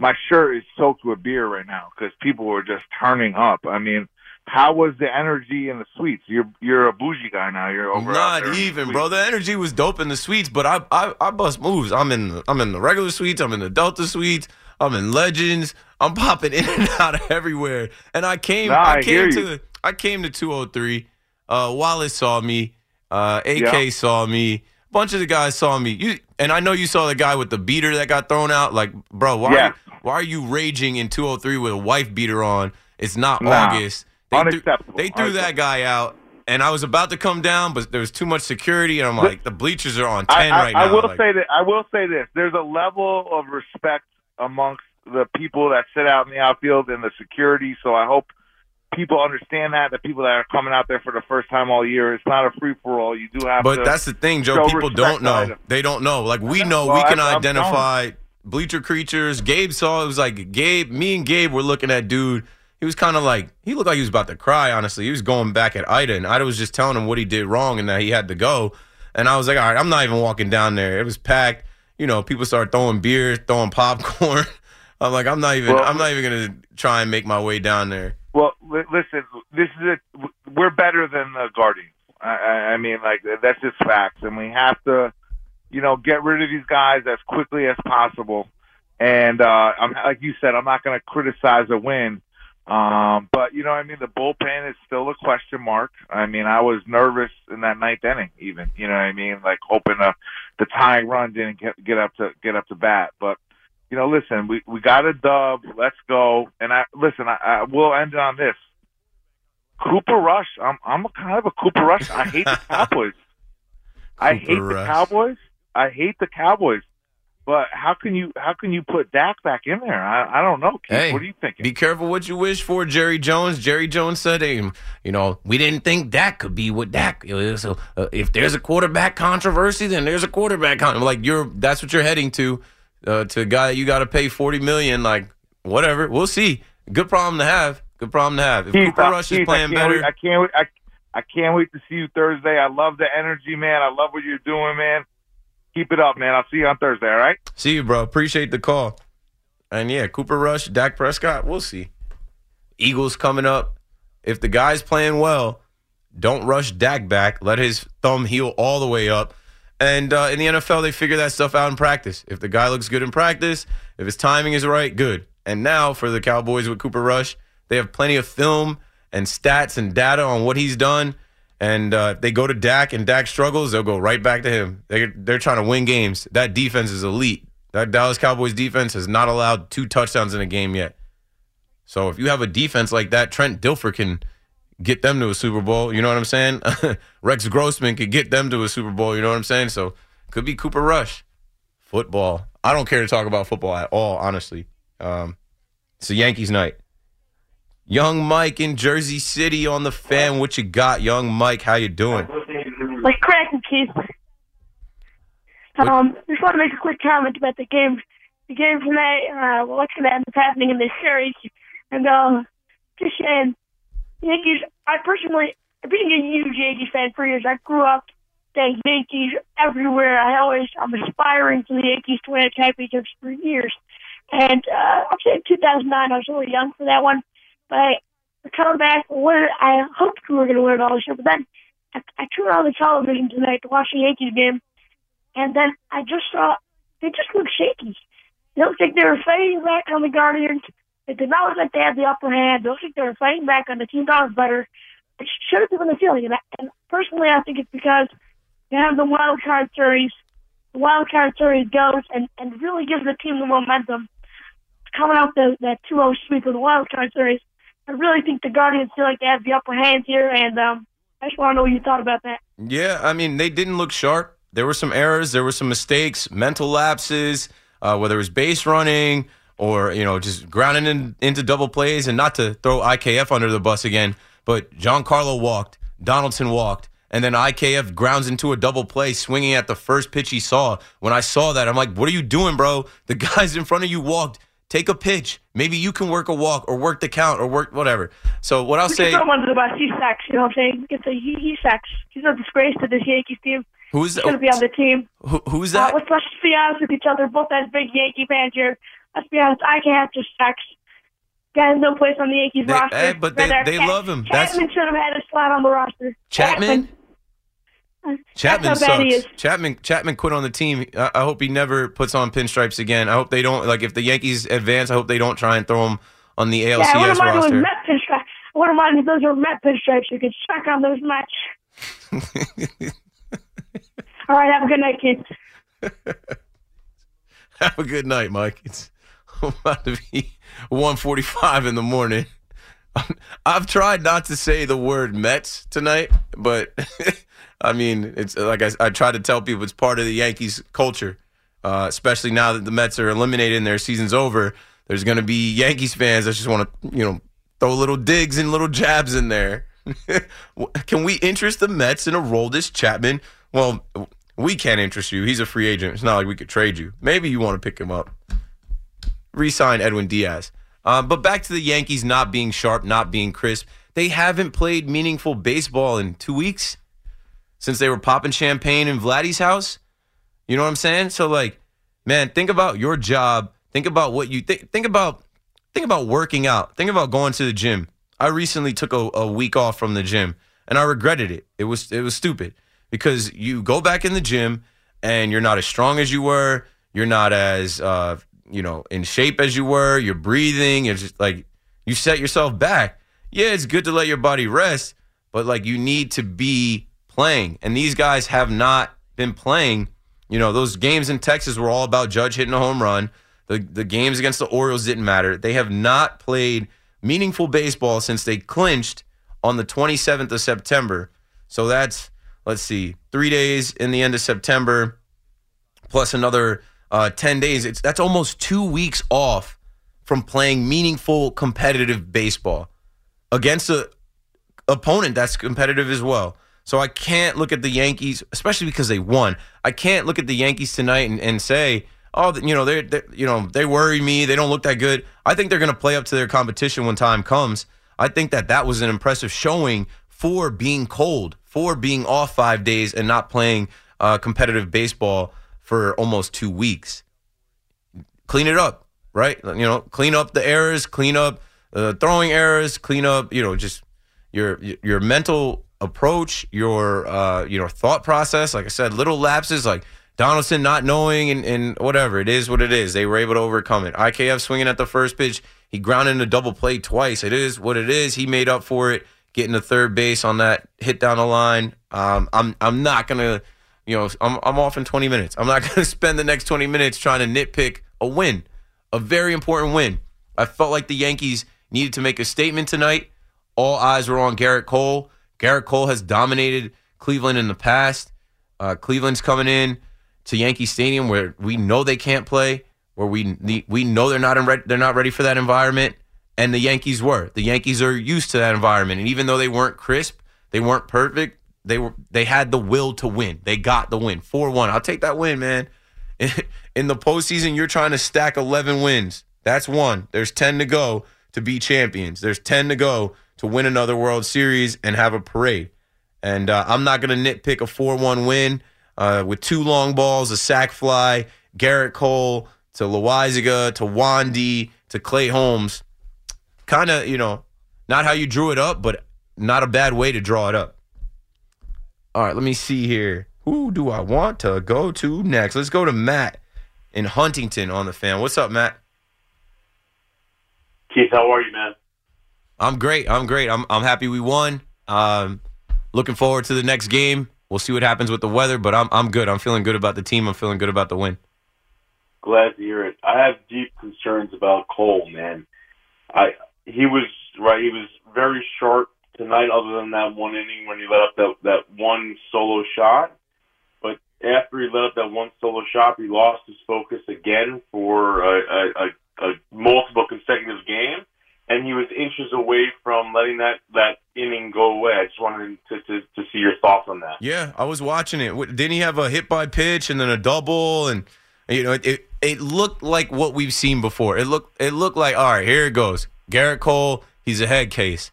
my shirt is soaked with beer right now because people were just turning up. I mean. How was the energy in the suites? You're you're a bougie guy now. You're over. Not even, the bro. The energy was dope in the suites, but I I, I bust moves. I'm in the, I'm in the regular suites. I'm in the Delta suites. I'm in Legends. I'm popping in and out of everywhere. And I came nah, I, I came to the, I came to two oh three. Uh, Wallace saw me. Uh, A K yeah. saw me. bunch of the guys saw me. You, and I know you saw the guy with the beater that got thrown out. Like, bro, why, yeah. are, you, why are you raging in two oh three with a wife beater on? It's not nah. August. They Unacceptable. Threw, they threw Unacceptable. that guy out, and I was about to come down, but there was too much security, and I'm like, the bleachers are on ten I, I, right now. I will like, say that. I will say this. There's a level of respect amongst the people that sit out in the outfield and the security, so I hope people understand that, the people that are coming out there for the first time all year. It's not a free-for-all. You do have but to. But that's the thing, Joe. People don't know. Them. They don't know. Like, we know. Well, we can I, identify Bleacher Creatures. Gabe saw. It was like, Gabe, me and Gabe were looking at dude. He was kind of like, he looked like he was about to cry, honestly. He was going back at Ida, and Ida was just telling him what he did wrong and that he had to go. And I was like, all right, I'm not even walking down there. It was packed. You know, people started throwing beer, throwing popcorn. I'm like, I'm not even well, I'm not even going to try and make my way down there. Well, li- listen, this is it. We're better than the Guardians. I, I mean, like, that's just facts. And we have to, you know, get rid of these guys as quickly as possible. And uh, I'm, like you said, I'm not going to criticize a win. Um, but, you know what I mean? The bullpen is still a question mark. I mean, I was nervous in that ninth inning even, you know what I mean? Like, hoping uh, the tying run didn't get, get up to get up to bat. But, you know, listen, we, we got a dub. Let's go. And, I listen, I, I will end it on this. Cooper Rush. I'm I'm a kind of a Cooper Rush. I hate the Cowboys. I hate Rush. the Cowboys. I hate the Cowboys. But how can you how can you put Dak back in there? I, I don't know, Keith. Hey, what are you thinking? Be careful what you wish for, Jerry Jones. Jerry Jones said, hey, you know, we didn't think Dak could be what Dak is. So uh, if there's a quarterback controversy, then there's a quarterback controversy. Like, you're, that's what you're heading to, uh, to a guy that you got to pay forty million dollars. Like, whatever. We'll see. Good problem to have. Good problem to have. If Keith, Cooper Rush Keith, is playing I better. Wait, I, can't wait, I, I can't wait to see you Thursday. I love the energy, man. I love what you're doing, man. Keep it up, man. I'll see you on Thursday, all right? See you, bro. Appreciate the call. And, yeah, Cooper Rush, Dak Prescott, we'll see. Eagles coming up. If the guy's playing well, don't rush Dak back. Let his thumb heal all the way up. And uh, in the N F L, they figure that stuff out in practice. If the guy looks good in practice, if his timing is right, good. And now for the Cowboys with Cooper Rush, they have plenty of film and stats and data on what he's done. And uh, if they go to Dak and Dak struggles, they'll go right back to him. They, they're trying to win games. That defense is elite. That Dallas Cowboys defense has not allowed two touchdowns in a game yet. So if you have a defense like that, Trent Dilfer can get them to a Super Bowl. You know what I'm saying? Rex Grossman could get them to a Super Bowl. You know what I'm saying? So could be Cooper Rush. Football. I don't care to talk about football at all, honestly. Um, it's a Yankees night. Young Mike in Jersey City on the fan. What you got, Young Mike? How you doing? Like cracking, Keith. Um, what? Just want to make a quick comment about the game, the game tonight. Uh, what's going to end up happening in this series? And uh, just saying, Yankees. I personally, I've been a huge Yankees fan for years. I grew up saying Yankees everywhere. I always, I'm aspiring to the Yankees to win a championship for years. And uh, I'm saying two thousand nine. I was a little young for that one. But the comeback, I hoped we were going to win it all this year, but then I, I turned on the television tonight to watch the Yankees game, and then I just saw they just looked shaky. They looked like they were fighting back on the Guardians. It did not look like they had the upper hand. It looked like they were fighting back on the team that was better. It should have been the feeling, and, I, and personally, I think it's because they have the wild card series. The wild card series goes and, and really gives the team the momentum. Coming out the, that two oh sweep of the wild card series, I really think the Guardians feel like they have the upper hand here, and um, I just want to know what you thought about that. Yeah, I mean, they didn't look sharp. There were some errors. There were some mistakes, mental lapses, uh, whether it was base running or, you know, just grounding in, into double plays. And not to throw I K F under the bus again, but Giancarlo walked, Donaldson walked, and then I K F grounds into a double play, swinging at the first pitch he saw. When I saw that, I'm like, what are you doing, bro? The guys in front of you walked. Take a pitch. Maybe you can work a walk or work the count or work whatever. So what I'll we say... Someone to the bus. He sucks. You know what I'm saying? It's a, he, he sucks. He's a disgrace to this Yankees team. Who's that? He's going to be on the team. Who, who's that? Uh, let's, let's just be honest with each other. Both as big Yankee fans here. Let's be honest. I can't have just sucks. Guy has no place on the Yankees they, roster. Hey, but they, they Ch- love him. Chapman That's... should have had a slot on the roster. Chapman? Chapman, Chapman sucks. Chapman Chapman quit on the team. I, I hope he never puts on pinstripes again. I hope they don't, like, if the Yankees advance, I hope they don't try and throw him on the A L C S yeah, roster. I wouldn't mind those Met pinstripes. I wouldn't mind if those are Met pinstripes. You could check on those much. All right, have a good night, kids. Have a good night, Mike. It's about to be one forty-five in the morning. I've tried not to say the word Mets tonight, but I mean, it's like I, I try to tell people it's part of the Yankees culture, uh, especially now that the Mets are eliminated and their season's over. There's going to be Yankees fans that just want to, you know, throw little digs and little jabs in there. Can we interest the Mets in Aroldis Chapman? Well, we can't interest you. He's a free agent. It's not like we could trade you. Maybe you want to pick him up. Resign Edwin Diaz. Uh, but back to the Yankees not being sharp, not being crisp. They haven't played meaningful baseball in two weeks since they were popping champagne in Vladdy's house. You know what I'm saying? So, like, man, think about your job. Think about what you think. Think about think about working out. Think about going to the gym. I recently took a, a week off from the gym, and I regretted it. It was it was stupid because you go back in the gym, and you're not as strong as you were. You're not as uh, you know, in shape as you were. You're breathing. It's just like you set yourself back. Yeah, it's good to let your body rest, but like you need to be playing. And these guys have not been playing. You know, those games in Texas were all about Judge hitting a home run. The the games against the Orioles didn't matter. They have not played meaningful baseball since they clinched on the twenty-seventh of September. So that's, let's see, three days in the end of September plus another Uh, ten days, it's that's almost two weeks off from playing meaningful competitive baseball against an opponent that's competitive as well. So I can't look at the Yankees, especially because they won. I can't look at the Yankees tonight and, and say, oh, you know, they you know they worry me. They don't look that good. I think they're going to play up to their competition when time comes. I think that that was an impressive showing for being cold, for being off five days and not playing uh, competitive baseball for almost two weeks. Clean it up, right? You know, clean up the errors, clean up the uh, throwing errors, clean up, you know, just your your mental approach, your uh, you know, thought process. Like I said, little lapses like Donaldson not knowing and, and whatever. It is what it is. They were able to overcome it. I K F swinging at the first pitch. He grounded in a double play twice. It is what it is. He made up for it, getting to third base on that hit down the line. Um, I'm I'm not going to You know, I'm I'm off in twenty minutes. I'm not going to spend the next twenty minutes trying to nitpick a win, a very important win. I felt like the Yankees needed to make a statement tonight. All eyes were on Gerrit Cole. Gerrit Cole has dominated Cleveland in the past. Uh, Cleveland's coming in to Yankee Stadium where we know they can't play, where we we know they're not in re- they're not ready for that environment, and the Yankees were. The Yankees are used to that environment, and even though they weren't crisp, they weren't perfect, They were. They had the will to win. They got the win. four one. I'll take that win, man. In the postseason, you're trying to stack eleven wins. That's one. There's ten to go to be champions. There's ten to go to win another World Series and have a parade. And uh, I'm not going to nitpick a four one win uh, with two long balls, a sac fly, Gerrit Cole to Loáisiga, to Wandy, to Clay Holmes. Kind of, you know, not how you drew it up, but not a bad way to draw it up. All right, let me see here. Who do I want to go to next? Let's go to Matt in Huntington on the Fan. What's up, Matt? Keith, how are you, man? I'm great. I'm great. I'm I'm happy we won. Um, looking forward to the next game. We'll see what happens with the weather, but I'm I'm good. I'm feeling good about the team. I'm feeling good about the win. Glad to hear it. I have deep concerns about Cole, man. I he was right. He was very sharp tonight, other than that one inning when he let up that, that one solo shot. But after he let up that one solo shot, he lost his focus again for a, a, a, a multiple consecutive game, and he was inches away from letting that, that inning go away. I just wanted to, to, to see your thoughts on that. Yeah, I was watching it. Didn't he have a hit by pitch and then a double? And, you know, it it looked like what we've seen before. It looked, it looked like, all right, here it goes. Gerrit Cole, he's a head case.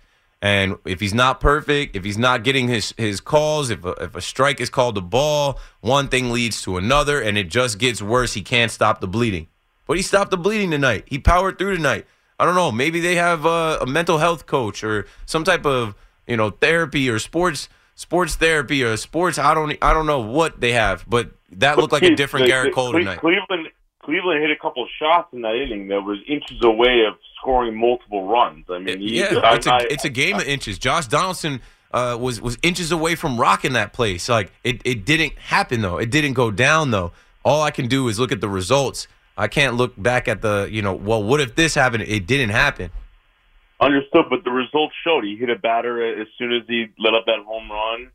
And if he's not perfect, if he's not getting his, his calls, if a, if a strike is called the ball, one thing leads to another, and it just gets worse. He can't stop the bleeding. But he stopped the bleeding tonight. He powered through tonight. I don't know. Maybe they have a, a mental health coach or some type of, you know, therapy or sports sports therapy or sports. I don't I don't know what they have, but that looked like a different Gerrit Cole tonight. Cleveland Cleveland hit a couple shots in that inning that was inches away of scoring multiple runs. I mean, yeah, it's, I, a, it's a game I, of inches. Josh Donaldson uh, was was inches away from rocking that place. Like it, it didn't happen though. It didn't go down though. All I can do is look at the results. I can't look back at the, you know, well, what if this happened? It didn't happen. Understood, but the results showed. He hit a batter as soon as he let up that home run.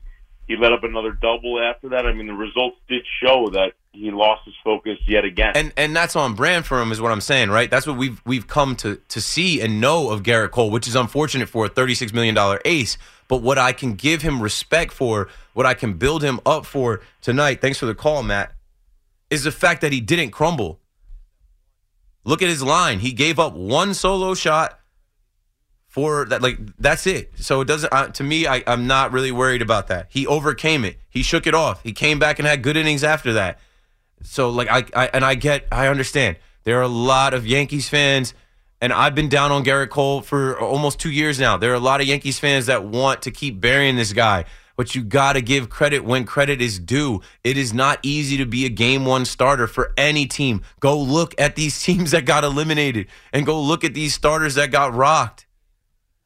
He let up another double after that. I mean, the results did show that he lost his focus yet again. And and that's on brand for him is what I'm saying, right? That's what we've we've come to to see and know of Gerrit Cole, which is unfortunate for a thirty-six million dollars ace. But what I can give him respect for, what I can build him up for tonight, thanks for the call, Matt, is the fact that he didn't crumble. Look at his line. He gave up one solo shot. For that, like that's it. So it doesn't. Uh, to me, I, I'm not really worried about that. He overcame it. He shook it off. He came back and had good innings after that. So like I, I and I get, I understand. There are a lot of Yankees fans, and I've been down on Gerrit Cole for almost two years now. There are a lot of Yankees fans that want to keep burying this guy, but you got to give credit when credit is due. It is not easy to be a game one starter for any team. Go look at these teams that got eliminated, and go look at these starters that got rocked.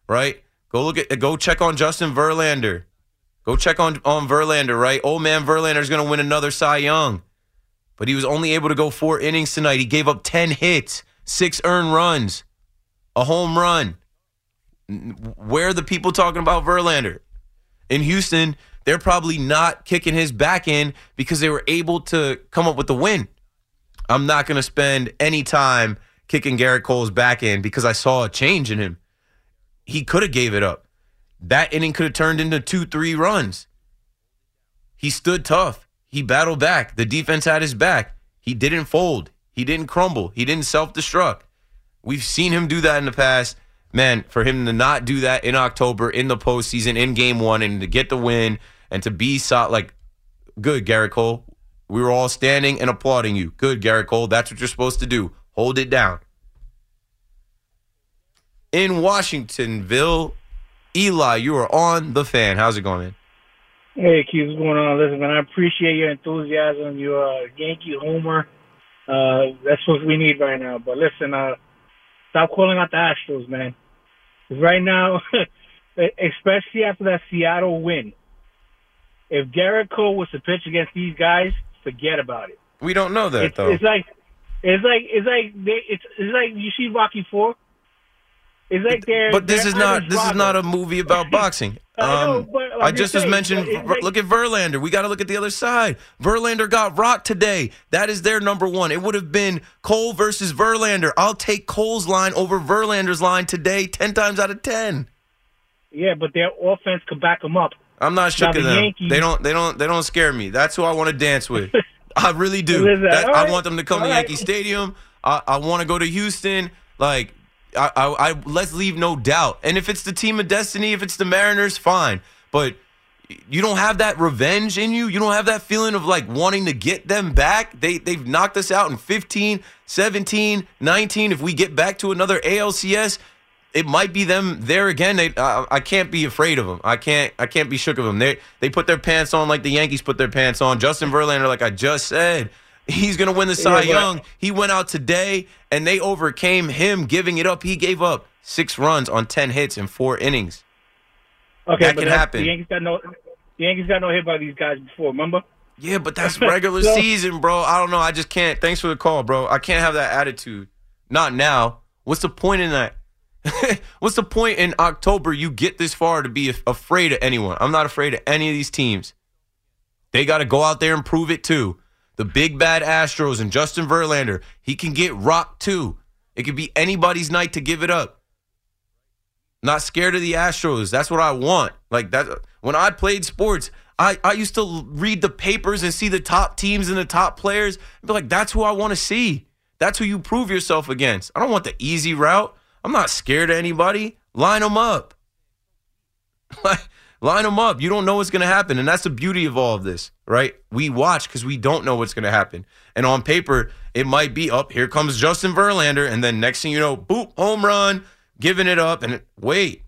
Right? Go look at. Go check on Justin Verlander. Go check on, on Verlander, right? Old man Verlander is going to win another Cy Young. But he was only able to go four innings tonight. He gave up ten hits, six earned runs, a home run. Where are the people talking about Verlander? In Houston, they're probably not kicking his back in because they were able to come up with the win. I'm not going to spend any time kicking Gerrit Cole's back in because I saw a change in him. He could have gave it up. That inning could have turned into two, three runs. He stood tough. He battled back. The defense had his back. He didn't fold. He didn't crumble. He didn't self-destruct. We've seen him do that in the past. Man, for him to not do that in October, in the postseason, in game one, and to get the win, and to be so, like, good, Gerrit Cole. We were all standing and applauding you. Good, Gerrit Cole. That's what you're supposed to do. Hold it down. In Washingtonville, Eli, you are on The Fan. How's it going, man? Hey, Q, what's going on? Listen, man, I appreciate your enthusiasm, your uh, Yankee homer. Uh, that's what we need right now. But listen, uh, stop calling out the Astros, man. Right now, especially after that Seattle win, if Gerrit Cole was to pitch against these guys, forget about it. We don't know that, it's, though. It's like, it's like, it's like, they, it's, it's like you see Rocky Four. It's like they're, but this is not this is not a movie about boxing. Um, I, know, but like I just saying, was mentioned. Like, look at Verlander. We got to look at the other side. Verlander got rocked today. That is their number one. It would have been Cole versus Verlander. I'll take Cole's line over Verlander's line today, ten times out of ten. Yeah, but their offense could back them up. I'm not shook at them. Yankees. They don't. They don't. They don't scare me. That's who I want to dance with. I really do. That, right. I want them to come All to right. Yankee Stadium. I, I want to go to Houston. Like. I, I, I let's leave no doubt. And if it's the team of destiny, if it's the Mariners, fine. But you don't have that revenge in you. You don't have that feeling of, like, wanting to get them back. They, they've knocked us out in fifteen, seventeen, nineteen. If we get back to another A L C S, it might be them there again. They, I, I can't be afraid of them. I can't I can't be shook of them. They, they put their pants on like the Yankees put their pants on. Justin Verlander, like I just said, he's going to win the Cy yeah, Young. He went out today, and they overcame him giving it up. He gave up six runs on ten hits in four innings. Okay, that but can happen. The Yankees got no, the Yankees got no hit by these guys before, remember? Yeah, but that's regular so, season, bro. I don't know. I just can't. Thanks for the call, bro. I can't have that attitude. Not now. What's the point in that? What's the point in October you get this far to be afraid of anyone? I'm not afraid of any of these teams. They got to go out there and prove it, too. The big bad Astros and Justin Verlander, he can get rocked too. It could be anybody's night to give it up. Not scared of the Astros. That's what I want. Like that. When I played sports, I, I used to read the papers and see the top teams and the top players. I'd be like, that's who I want to see. That's who you prove yourself against. I don't want the easy route. I'm not scared of anybody. Line them up. Line them up. You don't know what's going to happen, and that's the beauty of all of this, right? We watch because we don't know what's going to happen. And on paper, it might be, up, oh, here comes Justin Verlander, and then next thing you know, boop, home run, giving it up, and wait.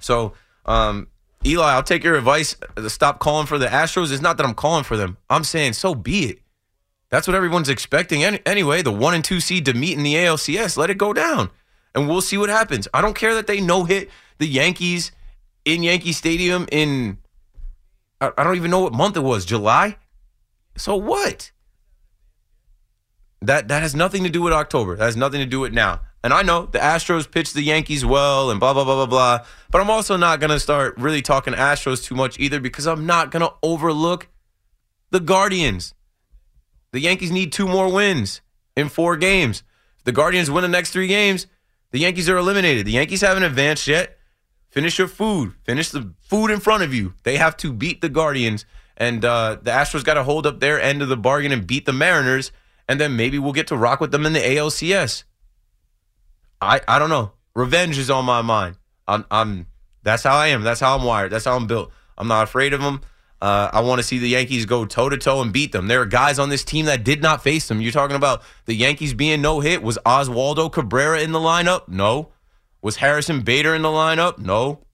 So, um, Eli, I'll take your advice. Stop calling for the Astros. It's not that I'm calling for them. I'm saying so be it. That's what everyone's expecting. Any- anyway, the one and two seed to meet in the A L C S, let it go down, and we'll see what happens. I don't care that they no-hit the Yankees in Yankee Stadium in, I, I don't even know what month it was, July? So what? That that has nothing to do with October. That has nothing to do with now. And I know the Astros pitched the Yankees well and blah, blah, blah, blah, blah. But I'm also not going to start really talking Astros too much either, because I'm not going to overlook the Guardians. The Yankees need two more wins in four games. If the Guardians win the next three games, the Yankees are eliminated. The Yankees haven't advanced yet. Finish your food. Finish the food in front of you. They have to beat the Guardians. And uh, the Astros got to hold up their end of the bargain and beat the Mariners. And then maybe we'll get to rock with them in the A L C S. I, I don't know. Revenge is on my mind. I'm, I'm that's how I am. That's how I'm wired. That's how I'm built. I'm not afraid of them. Uh, I want to see the Yankees go toe-to-toe and beat them. There are guys on this team that did not face them. You're talking about the Yankees being no-hit. Was Oswaldo Cabrera in the lineup? No. Was Harrison Bader in the lineup? No.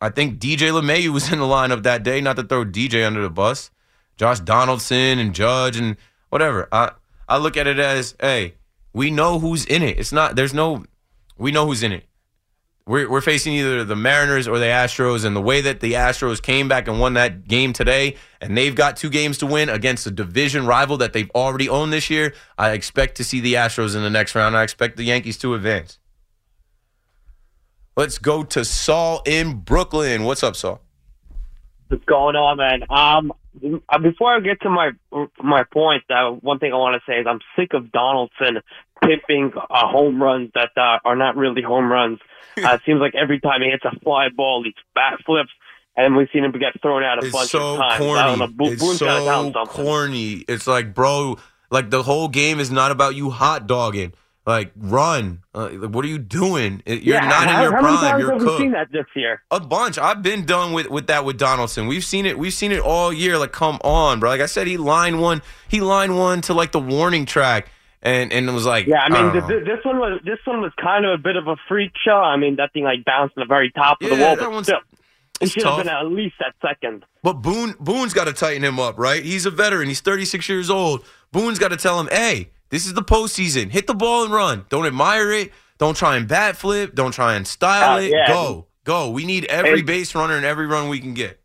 I think D J LeMahieu was in the lineup that day, not to throw D J under the bus. Josh Donaldson and Judge and whatever. I I look at it as, hey, we know who's in it. It's not, there's no, we know who's in it. We're, we're facing either the Mariners or the Astros, and the way that the Astros came back and won that game today, and they've got two games to win against a division rival that they've already owned this year, I expect to see the Astros in the next round. I expect the Yankees to advance. Let's go to Saul in Brooklyn. What's up, Saul? What's going on, man? Um, Before I get to my my point, uh, one thing I want to say is I'm sick of Donaldson pimping uh, home runs that uh, are not really home runs. Uh, it seems like every time he hits a fly ball, he backflips, and we've seen him get thrown out a it's bunch so of times. Corny. I don't know, Bo- it's Boone's so corny. It's like, bro, like the whole game is not about you hot dogging. Like, run. Uh, what are you doing? You're yeah, not how, in your how prime. Many times You're have cooked. We've seen that this year? A bunch. I've been done with, with that with Donaldson. We've seen it. We've seen it all year. Like, come on, bro. Like I said, he lined one. He lined one to like the warning track, and and it was like, yeah. I mean, I th- this one was this one was kind of a bit of a freak shot. I mean, that thing like bounced in the very top yeah, of the wall. That but still, it should tough. have been at least that second. But Boone Boone's got to tighten him up, right? He's a veteran. He's thirty-six years old. Boone's got to tell him, hey. This is the postseason. Hit the ball and run. Don't admire it. Don't try and bat flip. Don't try and style uh, it. Yeah. Go. Go. We need every it, base runner and every run we can get.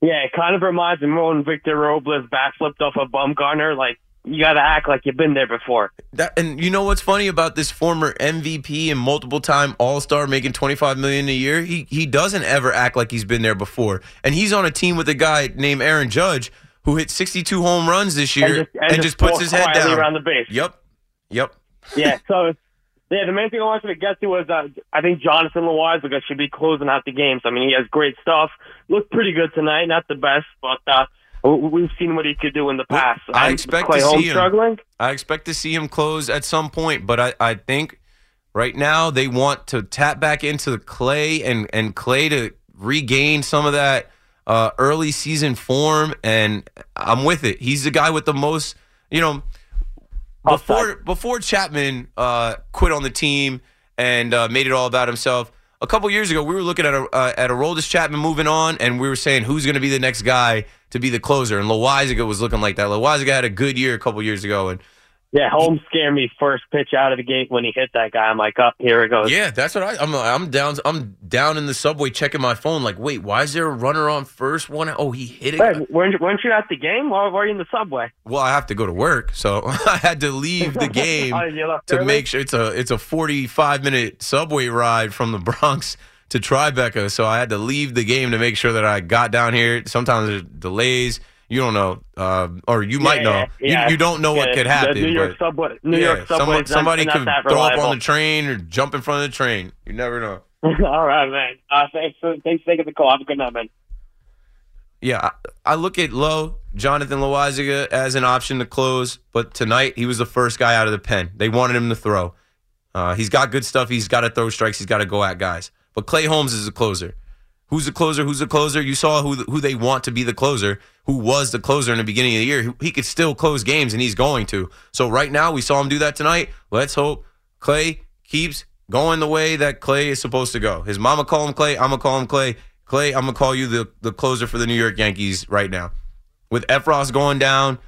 Yeah, it kind of reminds me more when Victor Robles bat flipped off a Bumgarner. Like, you got to act like you've been there before. That, and you know what's funny about this former M V P and multiple-time All-Star making twenty-five million dollars a year? He, he doesn't ever act like he's been there before. And he's on a team with a guy named Aaron Judge, who hit sixty-two home runs this year and just, and and just, just puts his head down around the base. Yep, yep. yeah. So, yeah, the main thing I wanted to get to was uh, I think Jonathan Loáisiga should be closing out the games. I mean, he has great stuff. Looked pretty good tonight. Not the best, but uh, we've seen what he could do in the past. I expect Clay to Holmes see him. Struggling. I expect to see him close at some point, but I, I think right now they want to tap back into Clay and and Clay to regain some of that. Uh, early season form, and I'm with it. He's the guy with the most, you know, before before Chapman uh, quit on the team and uh, made it all about himself. A couple years ago, we were looking at a uh, at Aroldis Chapman moving on, and we were saying who's going to be the next guy to be the closer. And Loáisiga was looking like that. Loáisiga had a good year a couple years ago, and yeah, Holmes scared me first pitch out of the gate when he hit that guy. I'm like, up oh, here it goes. Yeah, that's what I. I'm. I'm down. I'm down in the subway checking my phone. Like, wait, why is there a runner on first? One. Oh, he hit it. Wait, weren't, weren't you at the game? Why were you in the subway? Well, I have to go to work, so I had to leave the game oh, to early? make sure it's a it's a forty-five minute subway ride from the Bronx to Tribeca. So I had to leave the game to make sure that I got down here. Sometimes there's delays. You don't know, uh, or you yeah, might know. Yeah, you, you don't know yeah, what could happen. The New York but, subway. New yeah, York subway. Somebody could throw up on the train or jump in front of the train. You never know. All right, man. Uh, thanks, for, thanks for taking the call. Have a good night, man. Yeah, I, I look at Low, Jonathan Loáisiga, as an option to close, but tonight he was the first guy out of the pen. They wanted him to throw. Uh, he's got good stuff. He's got to throw strikes. He's got to go at guys. But Clay Holmes is a closer. Who's the closer? Who's the closer? You saw who who they want to be the closer, who was the closer in the beginning of the year. He could still close games, and he's going to. So right now, we saw him do that tonight. Let's hope Clay keeps going the way that Clay is supposed to go. His mama call him Clay. I'm going to call him Clay. Clay, I'm going to call you the, the closer for the New York Yankees right now. With Efros going down,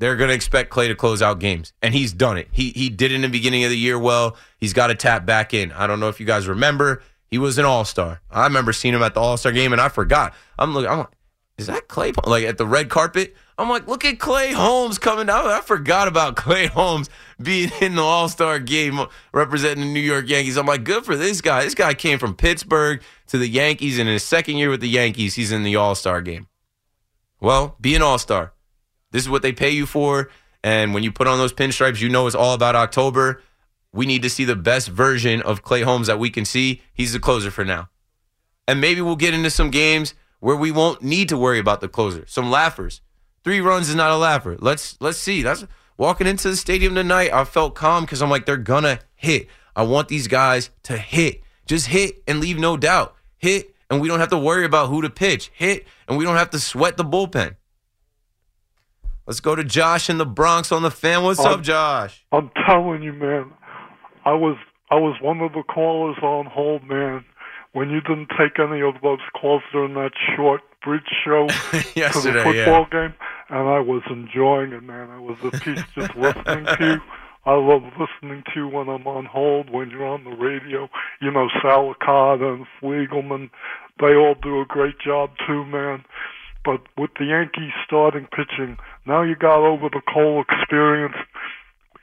they're going to expect Clay to close out games, and he's done it. He, he did it in the beginning of the year well. He's got to tap back in. I don't know if you guys remember. He was an all-star. I remember seeing him at the all-star game, and I forgot. I'm looking. I'm like, is that Clay? Like at the red carpet, I'm like, look at Clay Holmes coming out. I forgot about Clay Holmes being in the all-star game representing the New York Yankees. I'm like, good for this guy. This guy came from Pittsburgh to the Yankees, and in his second year with the Yankees, he's in the all-star game. Well, be an all-star. This is what they pay you for, and when you put on those pinstripes, you know it's all about October. We need to see the best version of Clay Holmes that we can see. He's the closer for now. And maybe we'll get into some games where we won't need to worry about the closer. Some laughers. Three runs is not a laugher. Let's let's see. That's walking into the stadium tonight, I felt calm because I'm like, they're going to hit. I want these guys to hit. Just hit and leave no doubt. Hit, and we don't have to worry about who to pitch. Hit, and we don't have to sweat the bullpen. Let's go to Josh in the Bronx on the Fan. What's I'm, up, Josh? I'm telling you, man. I was I was one of the callers on hold, man, when you didn't take any of those calls during that short bridge show yesterday, for the football yeah. game, and I was enjoying it, man. I was at peace just listening to you. I love listening to you when I'm on hold, when you're on the radio. You know, Salicata and Fliegelman, they all do a great job too, man. But with the Yankees starting pitching, now you got over the Cole experience.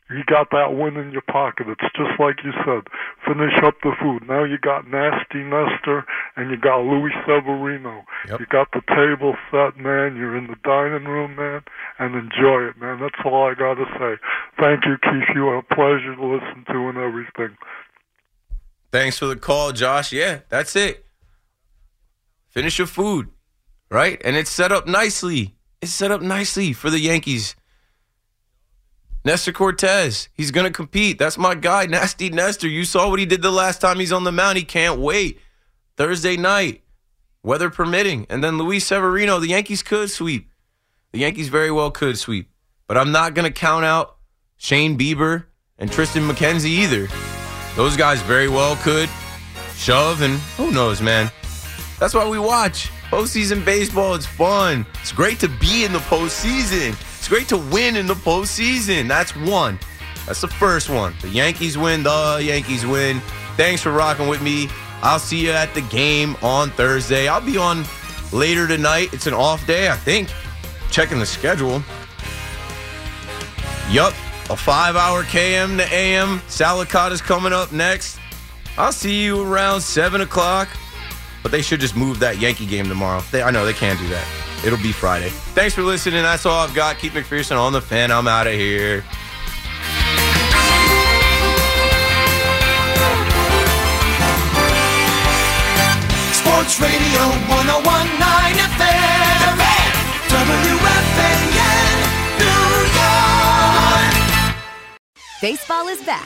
You got that win in your pocket. It's just like you said. Finish up the food. Now you got Nasty Nestor and you got Luis Severino. Yep. You got the table set, man. You're in the dining room, man, and enjoy it, man. That's all I got to say. Thank you, Keith. You are a pleasure to listen to and everything. Thanks for the call, Josh. Yeah, that's it. Finish your food, right? And it's set up nicely. It's set up nicely for the Yankees. Nestor Cortez, he's going to compete. That's my guy, Nasty Nestor. You saw what he did the last time he's on the mound. He can't wait. Thursday night, weather permitting. And then Luis Severino, the Yankees could sweep. The Yankees very well could sweep. But I'm not going to count out Shane Bieber and Tristan McKenzie either. Those guys very well could shove, and who knows, man. That's why we watch postseason baseball. It's fun. It's great to be in the postseason. It's great to win in the postseason. That's one. That's the first one. The Yankees win. The Yankees win. Thanks for rocking with me. I'll see you at the game on Thursday. I'll be on later tonight. It's an off day, I think. Checking the schedule. Yup. A five-hour K M to A M. Salicata is coming up next. I'll see you around seven o'clock. But they should just move that Yankee game tomorrow. They, I know they can't do that. It'll be Friday. Thanks for listening. That's all I've got. Keith McPherson on the Fan. I'm out of here. Sports Radio one oh one point nine F M. The Fan. W F A N, New York. Baseball is back,